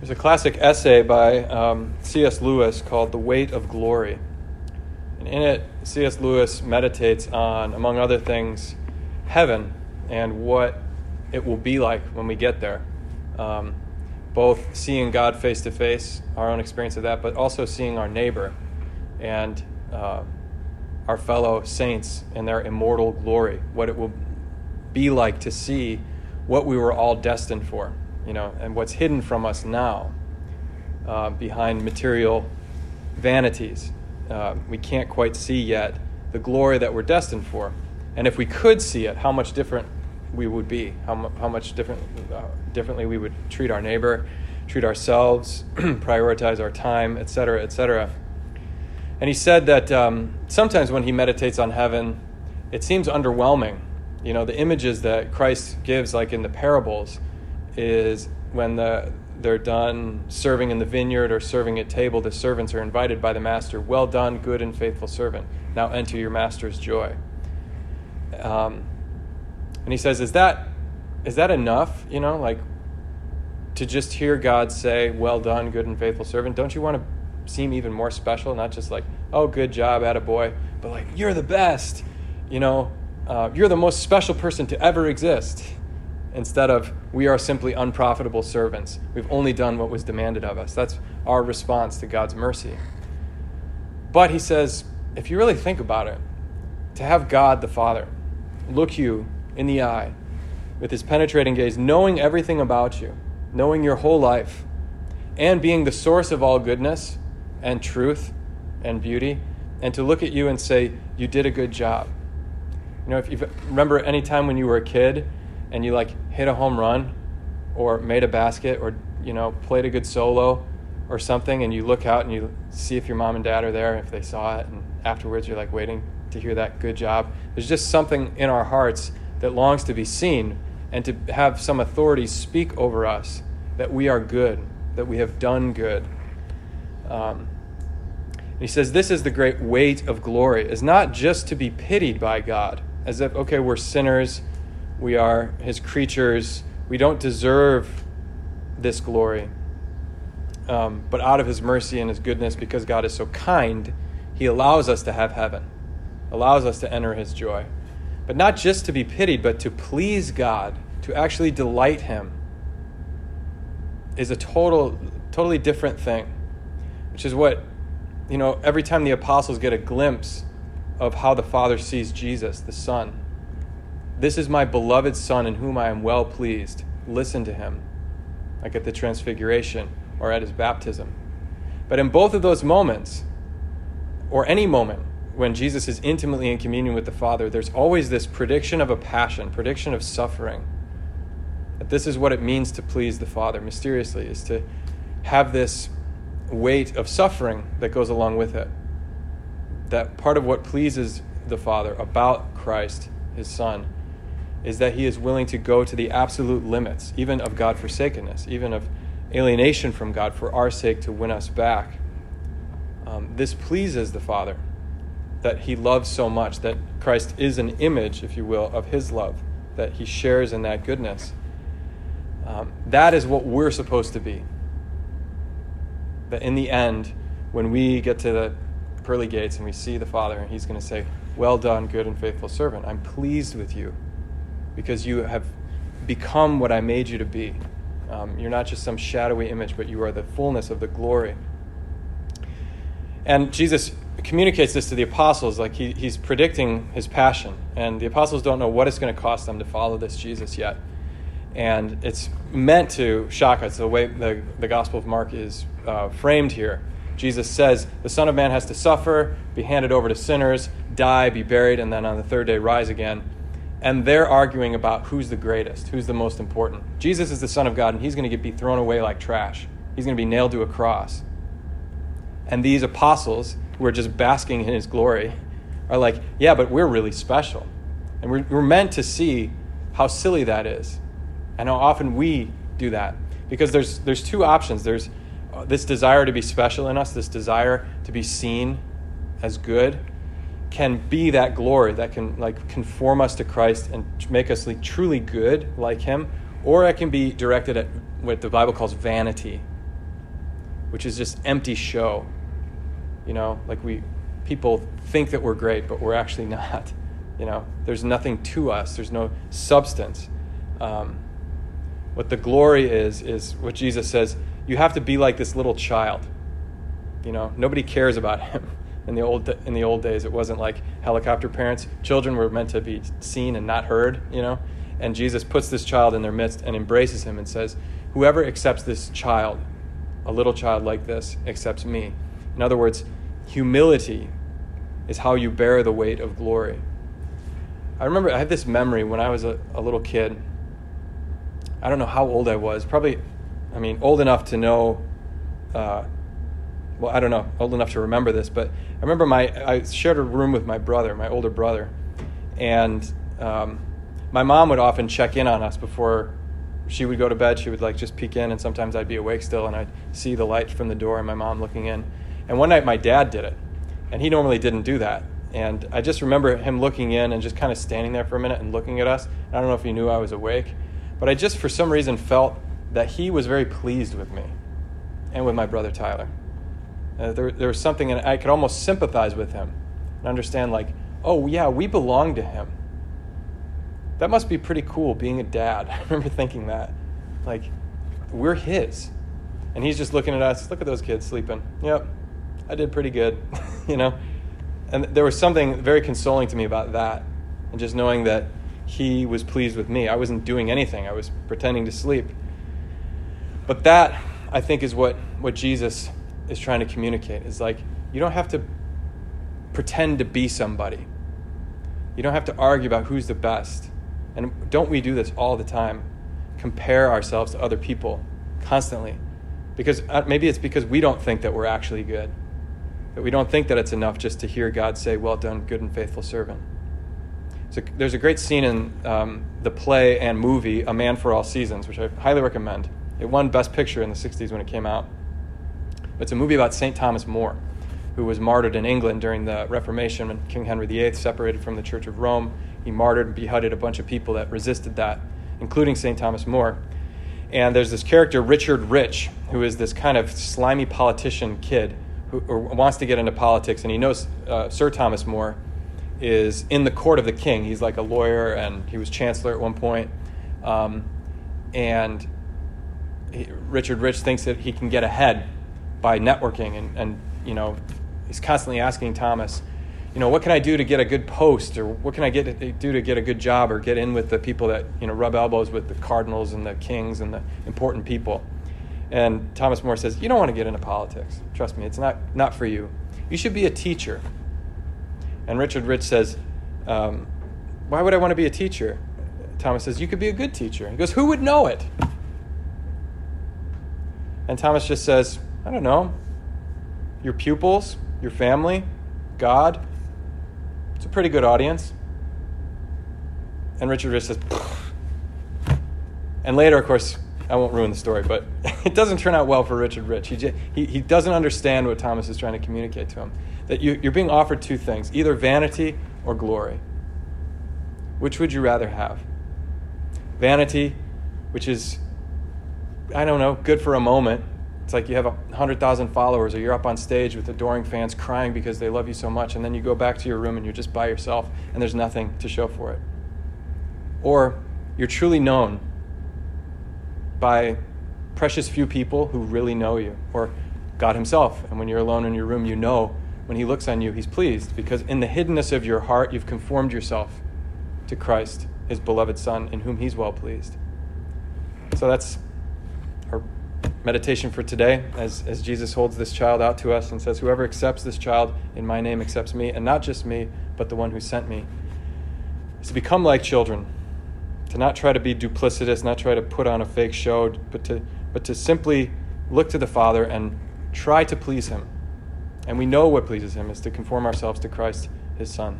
There's a classic essay by C.S. Lewis called The Weight of Glory. And in it, C.S. Lewis meditates on, among other things, heaven and what it will be like when we get there. Both seeing God face to face, our own experience of that, but also seeing our neighbor and our fellow saints in their immortal glory, what it will be like to see what we were all destined for, you know, and what's hidden from us now behind material vanities. We can't quite see yet the glory that we're destined for. And if we could see it, how much different we would be, how much differently we would treat our neighbor, treat ourselves, prioritize our time, etc., etc. And he said that sometimes when he meditates on heaven, it seems underwhelming. You know, the images that Christ gives, like in the parables, is when they're done serving in the vineyard or serving at table, the servants are invited by the master, "Well done, good and faithful servant. Now enter your master's joy." And he says, is that enough, you know, like to just hear God say, "Well done, good and faithful servant"? Don't you want to seem even more special? Not just like, "Oh, good job, attaboy," but like, "You're the best, you know, you're the most special person to ever exist." Instead of, "We are simply unprofitable servants. We've only done what was demanded of us." That's our response to God's mercy. But he says, if you really think about it, to have God the Father look you in the eye with his penetrating gaze, knowing everything about you, knowing your whole life, and being the source of all goodness and truth and beauty, and to look at you and say, "You did a good job." You know, if you remember any time when you were a kid and you like hit a home run or made a basket or, you know, played a good solo or something, and you look out and you see if your mom and dad are there, if they saw it, and afterwards you're like waiting to hear that "good job." There's just something in our hearts that longs to be seen and to have some authority speak over us that we are good, that we have done good. He says this is the great weight of glory, is not just to be pitied by God, as if, okay, we're sinners, we are his creatures, we don't deserve this glory. But out of his mercy and his goodness, because God is so kind, he allows us to have heaven, allows us to enter his joy. But not just to be pitied, but to please God, to actually delight him, is a totally different thing, which is what, you know, every time the apostles get a glimpse of how the Father sees Jesus, the Son. "This is my beloved Son in whom I am well pleased. Listen to him," like at the Transfiguration or at his baptism. But in both of those moments, or any moment, when Jesus is intimately in communion with the Father, there's always this prediction of a passion, prediction of suffering. That this is what it means to please the Father, mysteriously, is to have this weight of suffering that goes along with it. That part of what pleases the Father about Christ, his Son, is that he is willing to go to the absolute limits, even of God-forsakenness, even of alienation from God for our sake to win us back. This pleases the Father, that he loves so much, that Christ is an image, if you will, of his love, that he shares in that goodness. That is what we're supposed to be. That in the end, when we get to the pearly gates and we see the Father, and he's going to say, "Well done, good and faithful servant. I'm pleased with you because you have become what I made you to be. You're not just some shadowy image, but you are the fullness of the glory." And Jesus communicates this to the apostles, like he's predicting his passion, and the apostles don't know what it's going to cost them to follow this Jesus yet, and it's meant to shock us. The way the Gospel of Mark is framed here, Jesus says the Son of Man has to suffer, be handed over to sinners, die, be buried, and then on the third day rise again. And they're arguing about who's the greatest, who's the most important. Jesus is the Son of God, and he's going to be thrown away like trash. He's going to be nailed to a cross. And these apostles, who are just basking in his glory, are like, "Yeah, but we're really special." And we're meant to see how silly that is and how often we do that. Because there's two options. There's this desire to be special in us, this desire to be seen as good, can be that glory that can like conform us to Christ and make us like, truly good like him. Or it can be directed at what the Bible calls vanity, which is just empty show. You know, like people think that we're great, but we're actually not. You know, there's nothing to us. There's no substance. What the glory is what Jesus says, you have to be like this little child. You know, nobody cares about him. In the old days, it wasn't like helicopter parents. Children were meant to be seen and not heard, you know. And Jesus puts this child in their midst and embraces him and says, whoever accepts this child, a little child like this, accepts me. In other words, humility is how you bear the weight of glory. I remember I had this memory when I was a little kid. I don't know how old I was. Probably old enough to know... well, I don't know, old enough to remember this, but I remember I shared a room with my brother, my older brother, and my mom would often check in on us before she would go to bed. She would just peek in, and sometimes I'd be awake still, and I'd see the light from the door and my mom looking in. And one night my dad did it, and he normally didn't do that. And I just remember him looking in and just kind of standing there for a minute and looking at us. And I don't know if he knew I was awake, but I just for some reason felt that he was very pleased with me and with my brother Tyler. There was something, and I could almost sympathize with him and understand, oh, yeah, we belong to him. That must be pretty cool, being a dad. I remember thinking that. We're his. And he's just looking at us. Look at those kids sleeping. Yep, I did pretty good, you know. And there was something very consoling to me about that, and just knowing that he was pleased with me. I wasn't doing anything. I was pretending to sleep. But that, I think, is what Jesus is trying to communicate. It's you don't have to pretend to be somebody. You don't have to argue about who's the best. And don't we do this all the time? Compare ourselves to other people constantly. Because maybe it's because we don't think that we're actually good. That we don't think that it's enough just to hear God say, well done, good and faithful servant. So there's a great scene in the play and movie, A Man for All Seasons, which I highly recommend. It won Best Picture in the 60s when it came out. It's a movie about St. Thomas More, who was martyred in England during the Reformation when King Henry VIII separated from the Church of Rome. He martyred and beheaded a bunch of people that resisted that, including St. Thomas More. And there's this character, Richard Rich, who is this kind of slimy politician kid who wants to get into politics. And he knows Sir Thomas More is in the court of the king. He's a lawyer, and he was chancellor at one point. Richard Rich thinks that he can get ahead by networking, and you know, he's constantly asking Thomas, you know, what can I do to get a good post, or what can I do to get a good job, or get in with the people that, you know, rub elbows with the cardinals and the kings and the important people. And Thomas More says, you don't want to get into politics. Trust me, it's not for you. You should be a teacher. And Richard Rich says, why would I want to be a teacher? Thomas says, you could be a good teacher. He goes, who would know it? And Thomas just says, I don't know, your pupils, your family, God. It's a pretty good audience. And Richard Rich says, pfft. And later, of course, I won't ruin the story, but it doesn't turn out well for Richard Rich. He doesn't understand what Thomas is trying to communicate to him, that you're being offered two things, either vanity or glory. Which would you rather have? Vanity, which is, I don't know, good for a moment. It's you have 100,000 followers, or you're up on stage with adoring fans crying because they love you so much, and then you go back to your room and you're just by yourself and there's nothing to show for it. Or you're truly known by precious few people who really know you, or God himself. And when you're alone in your room, you know when he looks on you, he's pleased, because in the hiddenness of your heart, you've conformed yourself to Christ, his beloved Son, in whom he's well pleased. So that's our meditation for today, as Jesus holds this child out to us and says, whoever accepts this child in my name accepts me, and not just me, but the one who sent me. It's to become like children, to not try to be duplicitous, not try to put on a fake show, but to simply look to the Father and try to please him. And we know what pleases him is to conform ourselves to Christ, his Son.